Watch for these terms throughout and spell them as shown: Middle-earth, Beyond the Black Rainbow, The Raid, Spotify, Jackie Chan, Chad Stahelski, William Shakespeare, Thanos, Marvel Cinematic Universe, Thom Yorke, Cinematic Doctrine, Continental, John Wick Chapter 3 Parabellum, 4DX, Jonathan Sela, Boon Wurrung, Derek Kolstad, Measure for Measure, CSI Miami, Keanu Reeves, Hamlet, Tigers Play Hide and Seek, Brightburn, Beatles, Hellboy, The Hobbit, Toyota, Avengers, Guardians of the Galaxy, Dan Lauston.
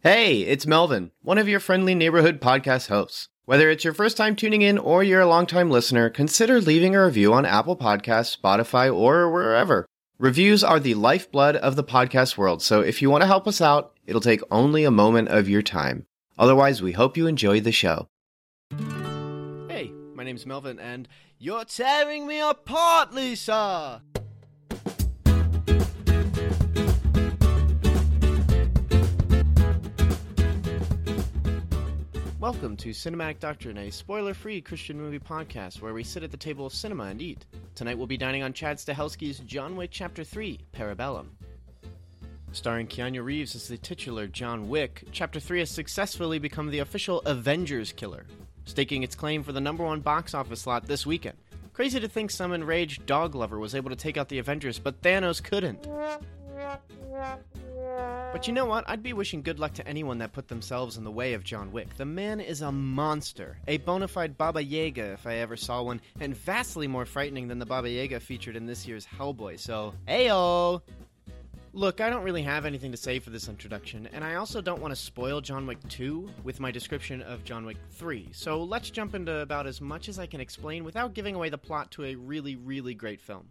Hey, it's Melvin, one of your friendly neighborhood podcast hosts. Whether it's your first time tuning in or you're a longtime listener, consider leaving a review on Apple Podcasts, Spotify, or wherever. Reviews are the lifeblood of the podcast world, so if you want to help us out, it'll take only a moment of your time. Otherwise, we hope you enjoy the show. Hey, my name's Melvin, and you're tearing me apart, Lisa! Welcome to Cinematic Doctrine, a spoiler-free Christian movie podcast where we sit at the table of cinema and eat. Tonight we'll be dining on Chad Stahelski's John Wick Chapter 3 Parabellum. Starring Keanu Reeves as the titular John Wick, Chapter 3 has successfully become the official Avengers killer, staking its claim for the number one box office slot this weekend. Crazy to think some enraged dog lover was able to take out the Avengers, but Thanos couldn't. But you know what? I'd be wishing good luck to anyone that put themselves in the way of John Wick. The man is a monster, a bona fide Baba Yaga if I ever saw one, and vastly more frightening than the Baba Yaga featured in this year's Hellboy, so ayo! Look, I don't really have anything to say for this introduction, and I also don't want to spoil John Wick 2 with my description of John Wick 3, so let's jump into about as much as I can explain without giving away the plot to a really, really great film.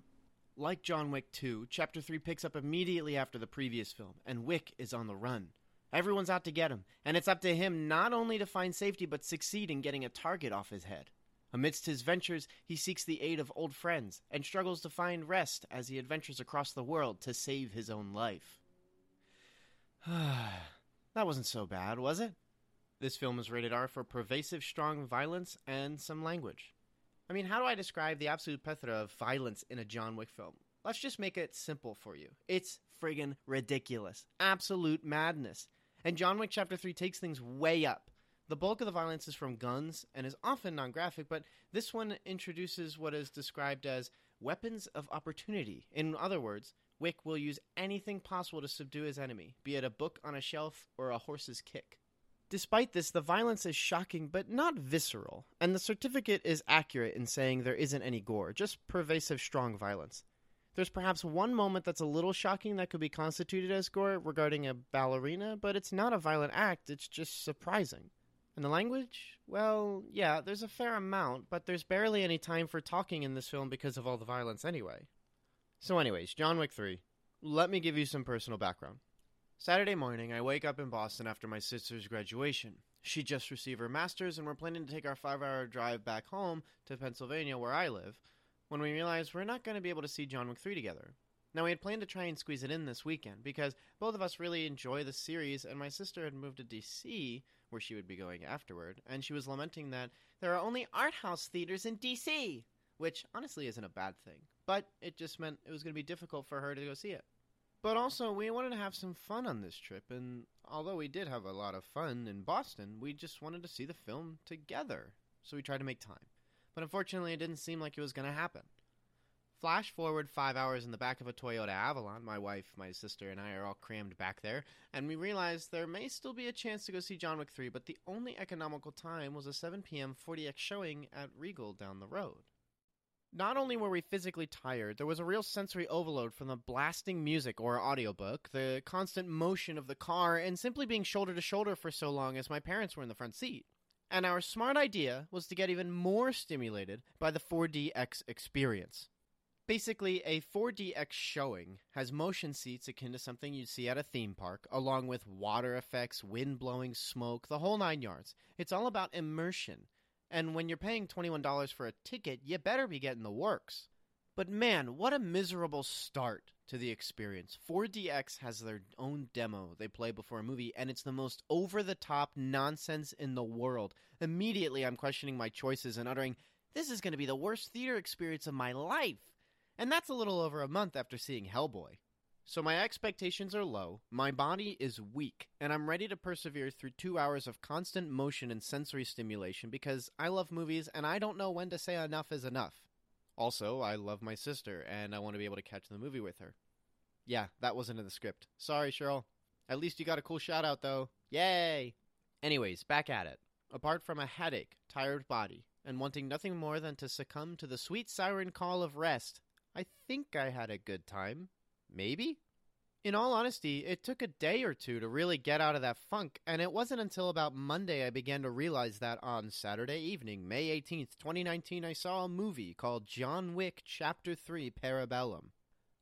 Like John Wick 2, Chapter 3 picks up immediately after the previous film, and Wick is on the run. Everyone's out to get him, and it's up to him not only to find safety but succeed in getting a target off his head. Amidst his ventures, he seeks the aid of old friends, and struggles to find rest as he adventures across the world to save his own life. That wasn't so bad, was it? This film is rated R for pervasive, strong violence and some language. I mean, how do I describe the absolute plethora of violence in a John Wick film? Let's just make it simple for you. It's friggin' ridiculous. Absolute madness. And John Wick Chapter 3 takes things way up. The bulk of the violence is from guns and is often non-graphic, but this one introduces what is described as weapons of opportunity. In other words, Wick will use anything possible to subdue his enemy, be it a book on a shelf or a horse's kick. Despite this, the violence is shocking but not visceral, and the certificate is accurate in saying there isn't any gore, just pervasive, strong violence. There's perhaps one moment that's a little shocking that could be constituted as gore regarding a ballerina, but it's not a violent act, it's just surprising. And the language? Well, yeah, there's a fair amount, but there's barely any time for talking in this film because of all the violence anyway. So anyways, John Wick 3. Let me give you some personal background. Saturday morning, I wake up in Boston after my sister's graduation. She just received her master's, and we're planning to take our 5-hour drive back home to Pennsylvania, where I live, when we realize we're not going to be able to see John Wick 3 together. Now, we had planned to try and squeeze it in this weekend, because both of us really enjoy the series, and my sister had moved to D.C., where she would be going afterward, and she was lamenting that there are only art house theaters in D.C., which honestly isn't a bad thing, but it just meant it was going to be difficult for her to go see it. But also, we wanted to have some fun on this trip, and although we did have a lot of fun in Boston, we just wanted to see the film together, so we tried to make time. But unfortunately, it didn't seem like it was going to happen. Flash forward 5 hours in the back of a Toyota Avalon, my wife, my sister, and I are all crammed back there, and we realized there may still be a chance to go see John Wick 3, but the only economical time was a 7 p.m. 40X showing at Regal down the road. Not only were we physically tired, there was a real sensory overload from the blasting music or audiobook, the constant motion of the car, and simply being shoulder to shoulder for so long as my parents were in the front seat. And our smart idea was to get even more stimulated by the 4DX experience. Basically, a 4DX showing has motion seats akin to something you'd see at a theme park, along with water effects, wind blowing, smoke, the whole 9 yards. It's all about immersion. And when you're paying $21 for a ticket, you better be getting the works. But man, what a miserable start to the experience. 4DX has their own demo they play before a movie, and it's the most over-the-top nonsense in the world. Immediately, I'm questioning my choices and uttering, this is going to be the worst theater experience of my life. And that's a little over a month after seeing Hellboy. So my expectations are low, my body is weak, and I'm ready to persevere through 2 hours of constant motion and sensory stimulation because I love movies and I don't know when to say enough is enough. Also, I love my sister and I want to be able to catch the movie with her. Yeah, that wasn't in the script. Sorry, Cheryl. At least you got a cool shout out though. Yay! Anyways, back at it. Apart from a headache, tired body, and wanting nothing more than to succumb to the sweet siren call of rest, I think I had a good time. Maybe? in all honesty, it took a day or two to really get out of that funk, and it wasn't until about Monday I began to realize that on Saturday evening, May 18th, 2019, I saw a movie called John Wick Chapter 3 Parabellum.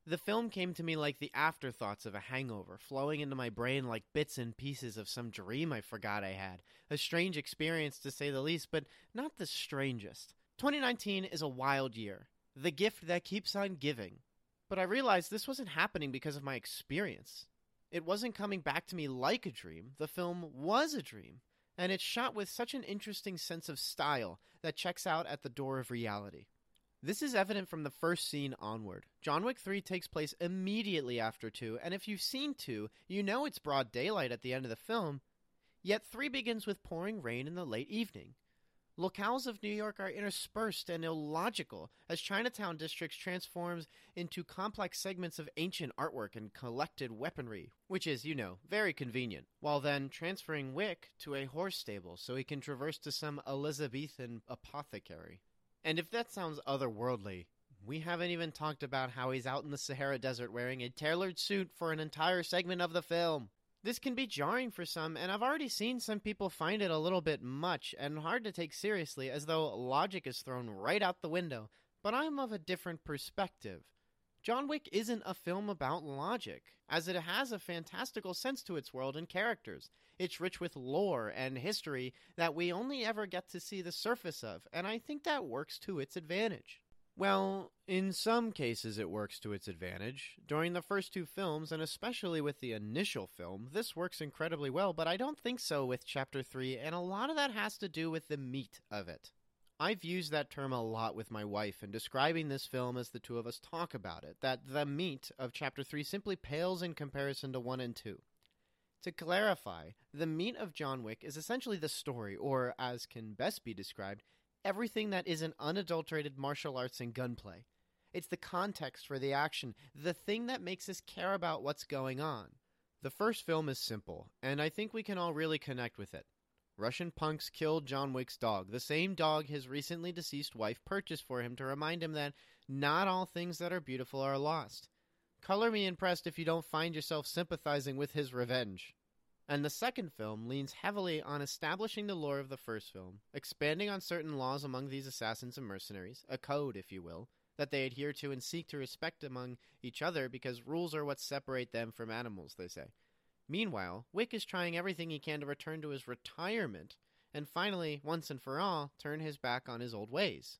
The film came to me like the afterthoughts of a hangover, flowing into my brain like bits and pieces of some dream I forgot I had. A strange experience to say the least, but not the strangest. 2019 is a wild year. The gift that keeps on giving. But I realized this wasn't happening because of my experience. It wasn't coming back to me like a dream. The film was a dream, and it's shot with such an interesting sense of style that checks out at the door of reality. This is evident from the first scene onward. John Wick 3 takes place immediately after 2, and if you've seen 2, you know it's broad daylight at the end of the film, yet 3 begins with pouring rain in the late evening. Locales of New York are interspersed and illogical as Chinatown districts transforms into complex segments of ancient artwork and collected weaponry, which is, you know, very convenient, while then transferring Wick to a horse stable so he can traverse to some Elizabethan apothecary. And if that sounds otherworldly, we haven't even talked about how he's out in the Sahara Desert wearing a tailored suit for an entire segment of the film. This can be jarring for some, and I've already seen some people find it a little bit much and hard to take seriously, as though logic is thrown right out the window, but I'm of a different perspective. John Wick isn't a film about logic, as it has a fantastical sense to its world and characters. It's rich with lore and history that we only ever get to see the surface of, and I think that works to its advantage. Well, in some cases it works to its advantage. During the first 2 films, and especially with the initial film, this works incredibly well, but I don't think so with Chapter 3, and a lot of that has to do with the meat of it. I've used that term a lot with my wife in describing this film as the two of us talk about it, that the meat of Chapter 3 simply pales in comparison to 1 and 2. To clarify, the meat of John Wick is essentially the story, or, as can best be described, everything that is an unadulterated martial arts and gunplay. It's the context for the action, the thing that makes us care about what's going on. The first film is simple, and I think we can all really connect with it. Russian punks killed John Wick's dog, the same dog his recently deceased wife purchased for him to remind him that not all things that are beautiful are lost. Color me impressed if you don't find yourself sympathizing with his revenge. And the second film leans heavily on establishing the lore of the first film, expanding on certain laws among these assassins and mercenaries, a code, if you will, that they adhere to and seek to respect among each other because rules are what separate them from animals, they say. Meanwhile, Wick is trying everything he can to return to his retirement and finally, once and for all, turn his back on his old ways.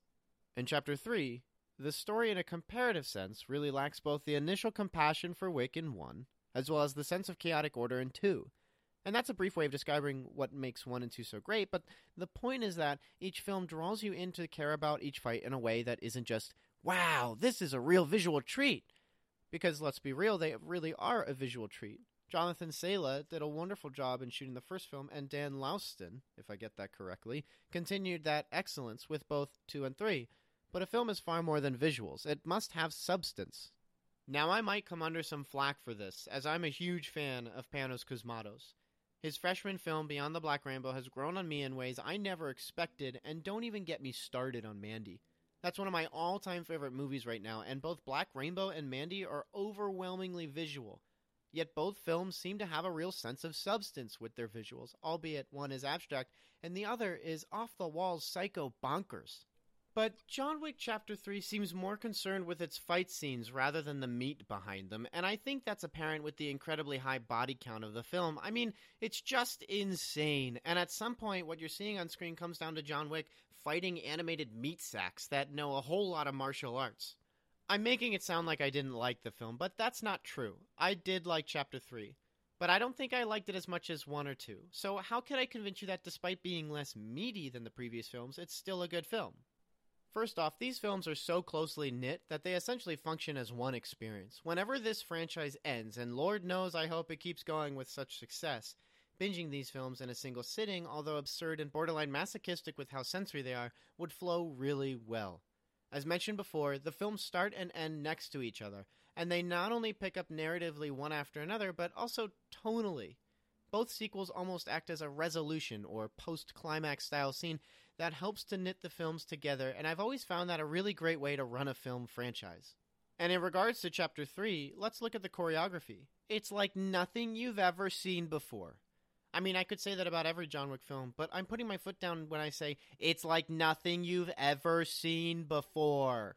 In Chapter 3, the story in a comparative sense really lacks both the initial compassion for Wick in 1, as well as the sense of chaotic order in 2. And that's a brief way of describing what makes 1 and 2 so great, but the point is that each film draws you in to care about each fight in a way that isn't just, wow, this is a real visual treat. Because let's be real, they really are a visual treat. Jonathan Sela did a wonderful job in shooting the first film, and Dan Lauston, if I get that correctly, continued that excellence with both 2 and 3. But a film is far more than visuals. It must have substance. Now I might come under some flack for this, as I'm a huge fan of Panos Cosmatos. His freshman film, Beyond the Black Rainbow, has grown on me in ways I never expected, and don't even get me started on Mandy. That's one of my all-time favorite movies right now, and both Black Rainbow and Mandy are overwhelmingly visual. Yet both films seem to have a real sense of substance with their visuals, albeit one is abstract, and the other is off-the-wall psycho bonkers. But John Wick Chapter 3 seems more concerned with its fight scenes rather than the meat behind them, and I think that's apparent with the incredibly high body count of the film. I mean, it's just insane, and at some point what you're seeing on screen comes down to John Wick fighting animated meat sacks that know a whole lot of martial arts. I'm making it sound like I didn't like the film, but that's not true. I did like Chapter 3, but I don't think I liked it as much as 1 or 2, so how could I convince you that despite being less meaty than the previous films, it's still a good film? First off, these films are so closely knit that they essentially function as one experience. Whenever this franchise ends, and Lord knows I hope it keeps going with such success, binging these films in a single sitting, although absurd and borderline masochistic with how sensory they are, would flow really well. As mentioned before, the films start and end next to each other, and they not only pick up narratively one after another, but also tonally. Both sequels almost act as a resolution or post-climax style scene that helps to knit the films together, and I've always found that a really great way to run a film franchise. And in regards to Chapter 3, let's look at the choreography. It's like nothing you've ever seen before. I mean, I could say that about every John Wick film, but I'm putting my foot down when I say it's like nothing you've ever seen before.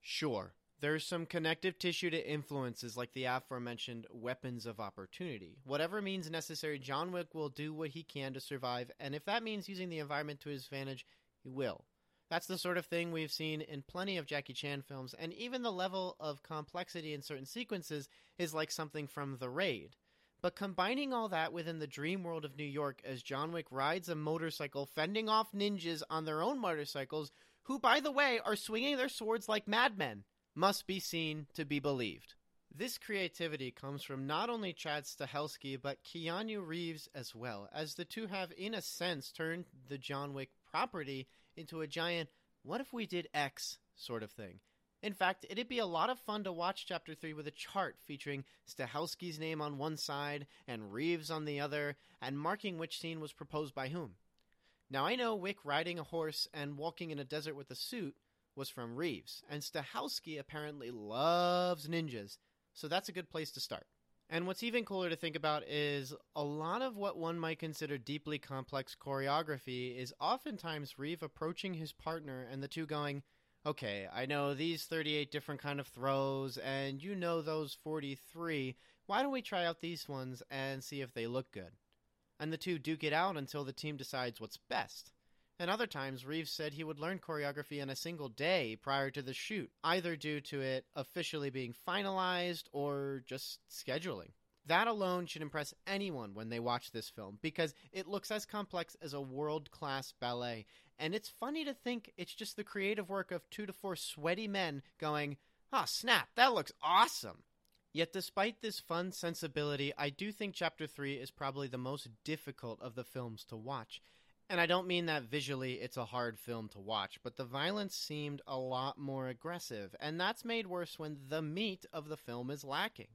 Sure, there's some connective tissue to influences like the aforementioned weapons of opportunity. Whatever means necessary, John Wick will do what he can to survive, and if that means using the environment to his advantage, he will. That's the sort of thing we've seen in plenty of Jackie Chan films, and even the level of complexity in certain sequences is like something from The Raid. But combining all that within the dream world of New York as John Wick rides a motorcycle, fending off ninjas on their own motorcycles, who, by the way, are swinging their swords like madmen, must be seen to be believed. This creativity comes from not only Chad Stahelski, but Keanu Reeves as well, as the two have, in a sense, turned the John Wick property into a giant what if we did X sort of thing. In fact, it'd be a lot of fun to watch Chapter 3 with a chart featuring Stahelski's name on one side and Reeves on the other, and marking which scene was proposed by whom. Now, I know Wick riding a horse and walking in a desert with a suit was from Reeves, and Stahelski apparently loves ninjas, so that's a good place to start. And what's even cooler to think about is a lot of what one might consider deeply complex choreography is oftentimes Reeve approaching his partner and the two going, okay, I know these 38 different kind of throws, and you know those 43. Why don't we try out these ones and see if they look good? And the two duke it out until the team decides what's best. And other times, Reeves said he would learn choreography in a single day prior to the shoot, either due to it officially being finalized or just scheduling. That alone should impress anyone when they watch this film, because it looks as complex as a world-class ballet. And it's funny to think it's just the creative work of 2 to 4 sweaty men going, ah, snap, that looks awesome! Yet despite this fun sensibility, I do think Chapter 3 is probably the most difficult of the films to watch. And I don't mean that visually it's a hard film to watch, but the violence seemed a lot more aggressive, and that's made worse when the meat of the film is lacking.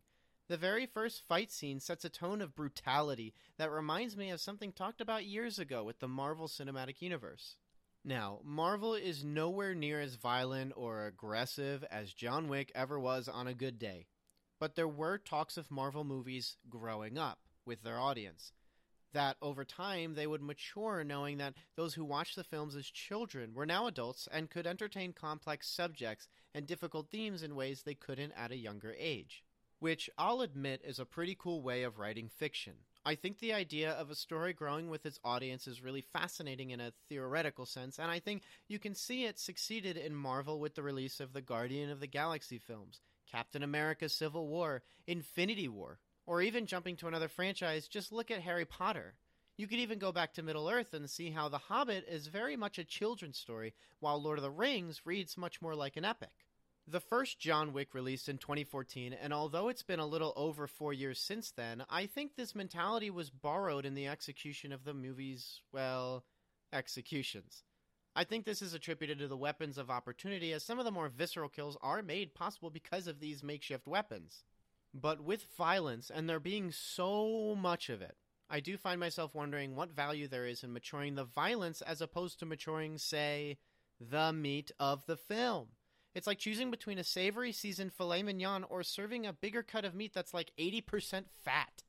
The very first fight scene sets a tone of brutality that reminds me of something talked about years ago with the Marvel Cinematic Universe. Now, Marvel is nowhere near as violent or aggressive as John Wick ever was on a good day, but there were talks of Marvel movies growing up with their audience, that over time they would mature, knowing that those who watched the films as children were now adults and could entertain complex subjects and difficult themes in ways they couldn't at a younger age. Which, I'll admit, is a pretty cool way of writing fiction. I think the idea of a story growing with its audience is really fascinating in a theoretical sense, and I think you can see it succeeded in Marvel with the release of the Guardians of the Galaxy films, Captain America Civil War, Infinity War, or even jumping to another franchise, just look at Harry Potter. You could even go back to Middle-earth and see how The Hobbit is very much a children's story, while Lord of the Rings reads much more like an epic. The first John Wick released in 2014, and although it's been a little over 4 years since then, I think this mentality was borrowed in the execution of the movie's, well, executions. I think this is attributed to the weapons of opportunity, as some of the more visceral kills are made possible because of these makeshift weapons. But with violence, and there being so much of it, I do find myself wondering what value there is in maturing the violence as opposed to maturing, say, the meat of the film. It's like choosing between a savory seasoned filet mignon or serving a bigger cut of meat that's like 80% fat.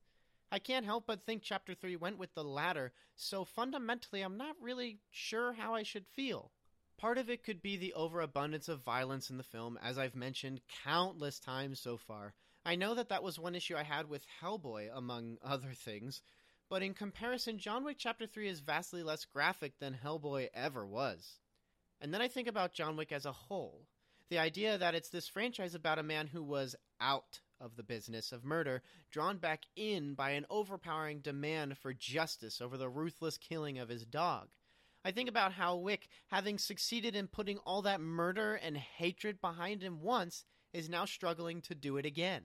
I can't help but think Chapter 3 went with the latter, so fundamentally I'm not really sure how I should feel. Part of it could be the overabundance of violence in the film, as I've mentioned countless times so far. I know that was one issue I had with Hellboy, among other things, but in comparison, John Wick Chapter 3 is vastly less graphic than Hellboy ever was. And then I think about John Wick as a whole. The idea that it's this franchise about a man who was out of the business of murder, drawn back in by an overpowering demand for justice over the ruthless killing of his dog. I think about how Wick, having succeeded in putting all that murder and hatred behind him once, is now struggling to do it again.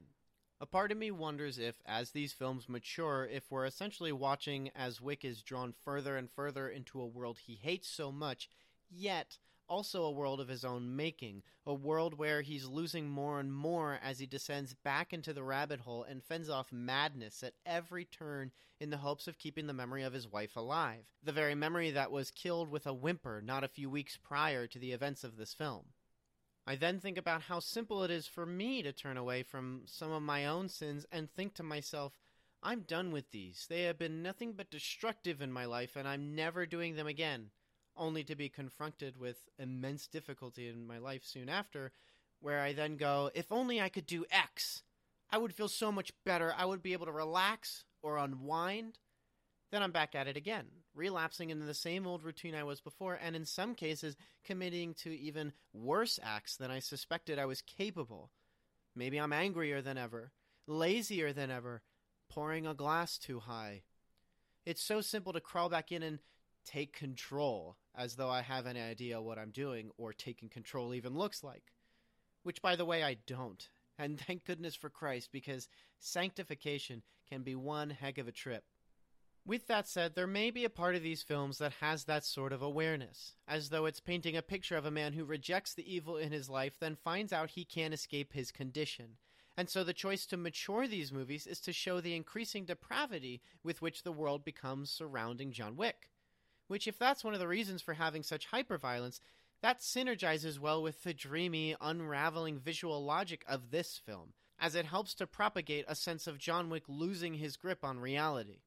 A part of me wonders if, as these films mature, if we're essentially watching as Wick is drawn further and further into a world he hates so much, yet also a world of his own making, a world where he's losing more and more as he descends back into the rabbit hole and fends off madness at every turn in the hopes of keeping the memory of his wife alive, the very memory that was killed with a whimper not a few weeks prior to the events of this film. I then think about how simple it is for me to turn away from some of my own sins and think to myself, I'm done with these. They have been nothing but destructive in my life, and I'm never doing them again, only to be confronted with immense difficulty in my life soon after, where I then go, if only I could do X, I would feel so much better. I would be able to relax or unwind. Then I'm back at it again, relapsing into the same old routine I was before, and in some cases committing to even worse acts than I suspected I was capable. Maybe I'm angrier than ever, lazier than ever, pouring a glass too high. It's so simple to crawl back in and take control, as though I have any idea what I'm doing or taking control even looks like. Which, by the way, I don't. And thank goodness for Christ, because sanctification can be one heck of a trip. With that said, there may be a part of these films that has that sort of awareness, as though it's painting a picture of a man who rejects the evil in his life, then finds out he can't escape his condition. And so the choice to mature these movies is to show the increasing depravity with which the world becomes surrounding John Wick. Which, if that's one of the reasons for having such hyperviolence, that synergizes well with the dreamy, unraveling visual logic of this film, as it helps to propagate a sense of John Wick losing his grip on reality.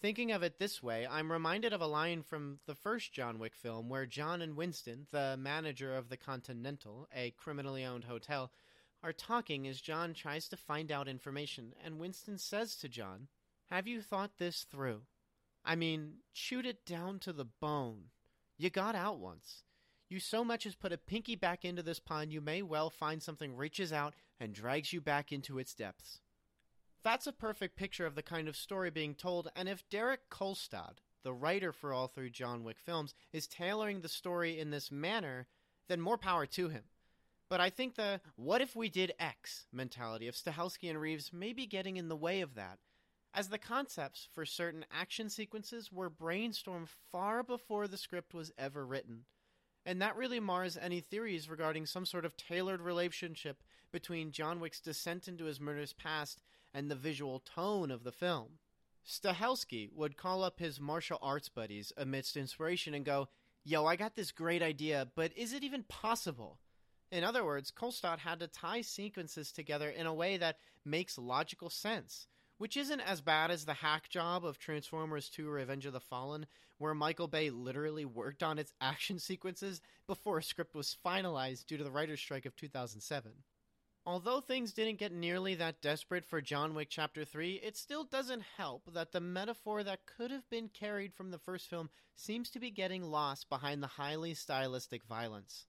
Thinking of it this way, I'm reminded of a line from the first John Wick film where John and Winston, the manager of the Continental, a criminally owned hotel, are talking as John tries to find out information, and Winston says to John, "Have you thought this through? I mean, chewed it down to the bone. You got out once. You so much as put a pinky back into this pond, you may well find something reaches out and drags you back into its depths." That's a perfect picture of the kind of story being told, and if Derek Kolstad, the writer for all three John Wick films, is tailoring the story in this manner, then more power to him. But I think the what-if-we-did-X mentality of Stahelski and Reeves may be getting in the way of that, as the concepts for certain action sequences were brainstormed far before the script was ever written. And that really mars any theories regarding some sort of tailored relationship between John Wick's descent into his murderous past and the visual tone of the film. Stahelski would call up his martial arts buddies amidst inspiration and go, "Yo, I got this great idea, but is it even possible?" In other words, Kolstad had to tie sequences together in a way that makes logical sense, which isn't as bad as the hack job of Transformers 2 Revenge of the Fallen, where Michael Bay literally worked on its action sequences before a script was finalized due to the writer's strike of 2007. Although things didn't get nearly that desperate for John Wick Chapter 3, it still doesn't help that the metaphor that could have been carried from the first film seems to be getting lost behind the highly stylistic violence.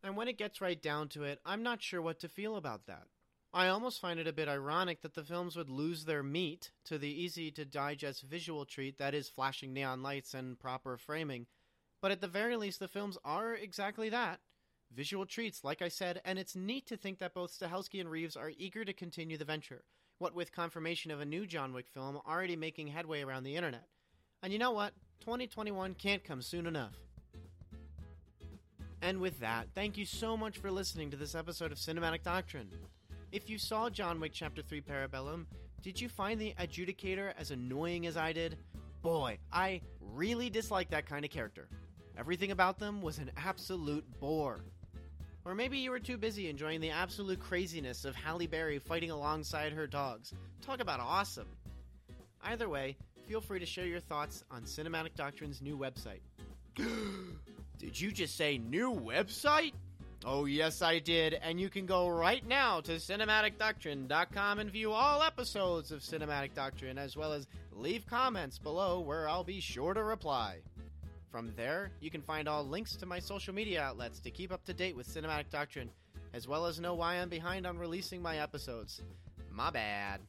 And when it gets right down to it, I'm not sure what to feel about that. I almost find it a bit ironic that the films would lose their meat to the easy-to-digest visual treat that is flashing neon lights and proper framing, but at the very least the films are exactly that, visual treats, like I said, and it's neat to think that both Stahelski and Reeves are eager to continue the venture, what with confirmation of a new John Wick film already making headway around the internet. And you know what? 2021 can't come soon enough. And with that, thank you so much for listening to this episode of Cinematic Doctrine. If you saw John Wick Chapter 3 Parabellum, did you find the adjudicator as annoying as I did? Boy, I really dislike that kind of character. Everything about them was an absolute bore. Or maybe you were too busy enjoying the absolute craziness of Halle Berry fighting alongside her dogs. Talk about awesome. Either way, feel free to share your thoughts on Cinematic Doctrine's new website. Did you just say new website? Oh, yes, I did, and you can go right now to cinematicdoctrine.com and view all episodes of Cinematic Doctrine, as well as leave comments below where I'll be sure to reply. From there, you can find all links to my social media outlets to keep up to date with Cinematic Doctrine, as well as know why I'm behind on releasing my episodes. My bad.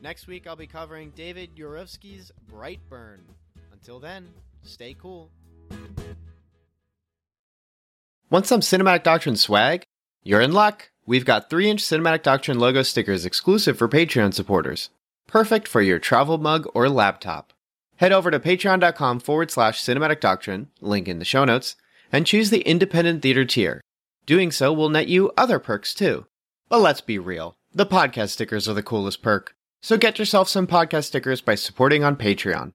Next week, I'll be covering David Yurovsky's Brightburn. Until then, stay cool. Want some Cinematic Doctrine swag? You're in luck! We've got 3-inch Cinematic Doctrine logo stickers exclusive for Patreon supporters. Perfect for your travel mug or laptop. Head over to patreon.com/cinematicdoctrine, link in the show notes, and choose the independent theater tier. Doing so will net you other perks too. But let's be real, the podcast stickers are the coolest perk. So get yourself some podcast stickers by supporting on Patreon.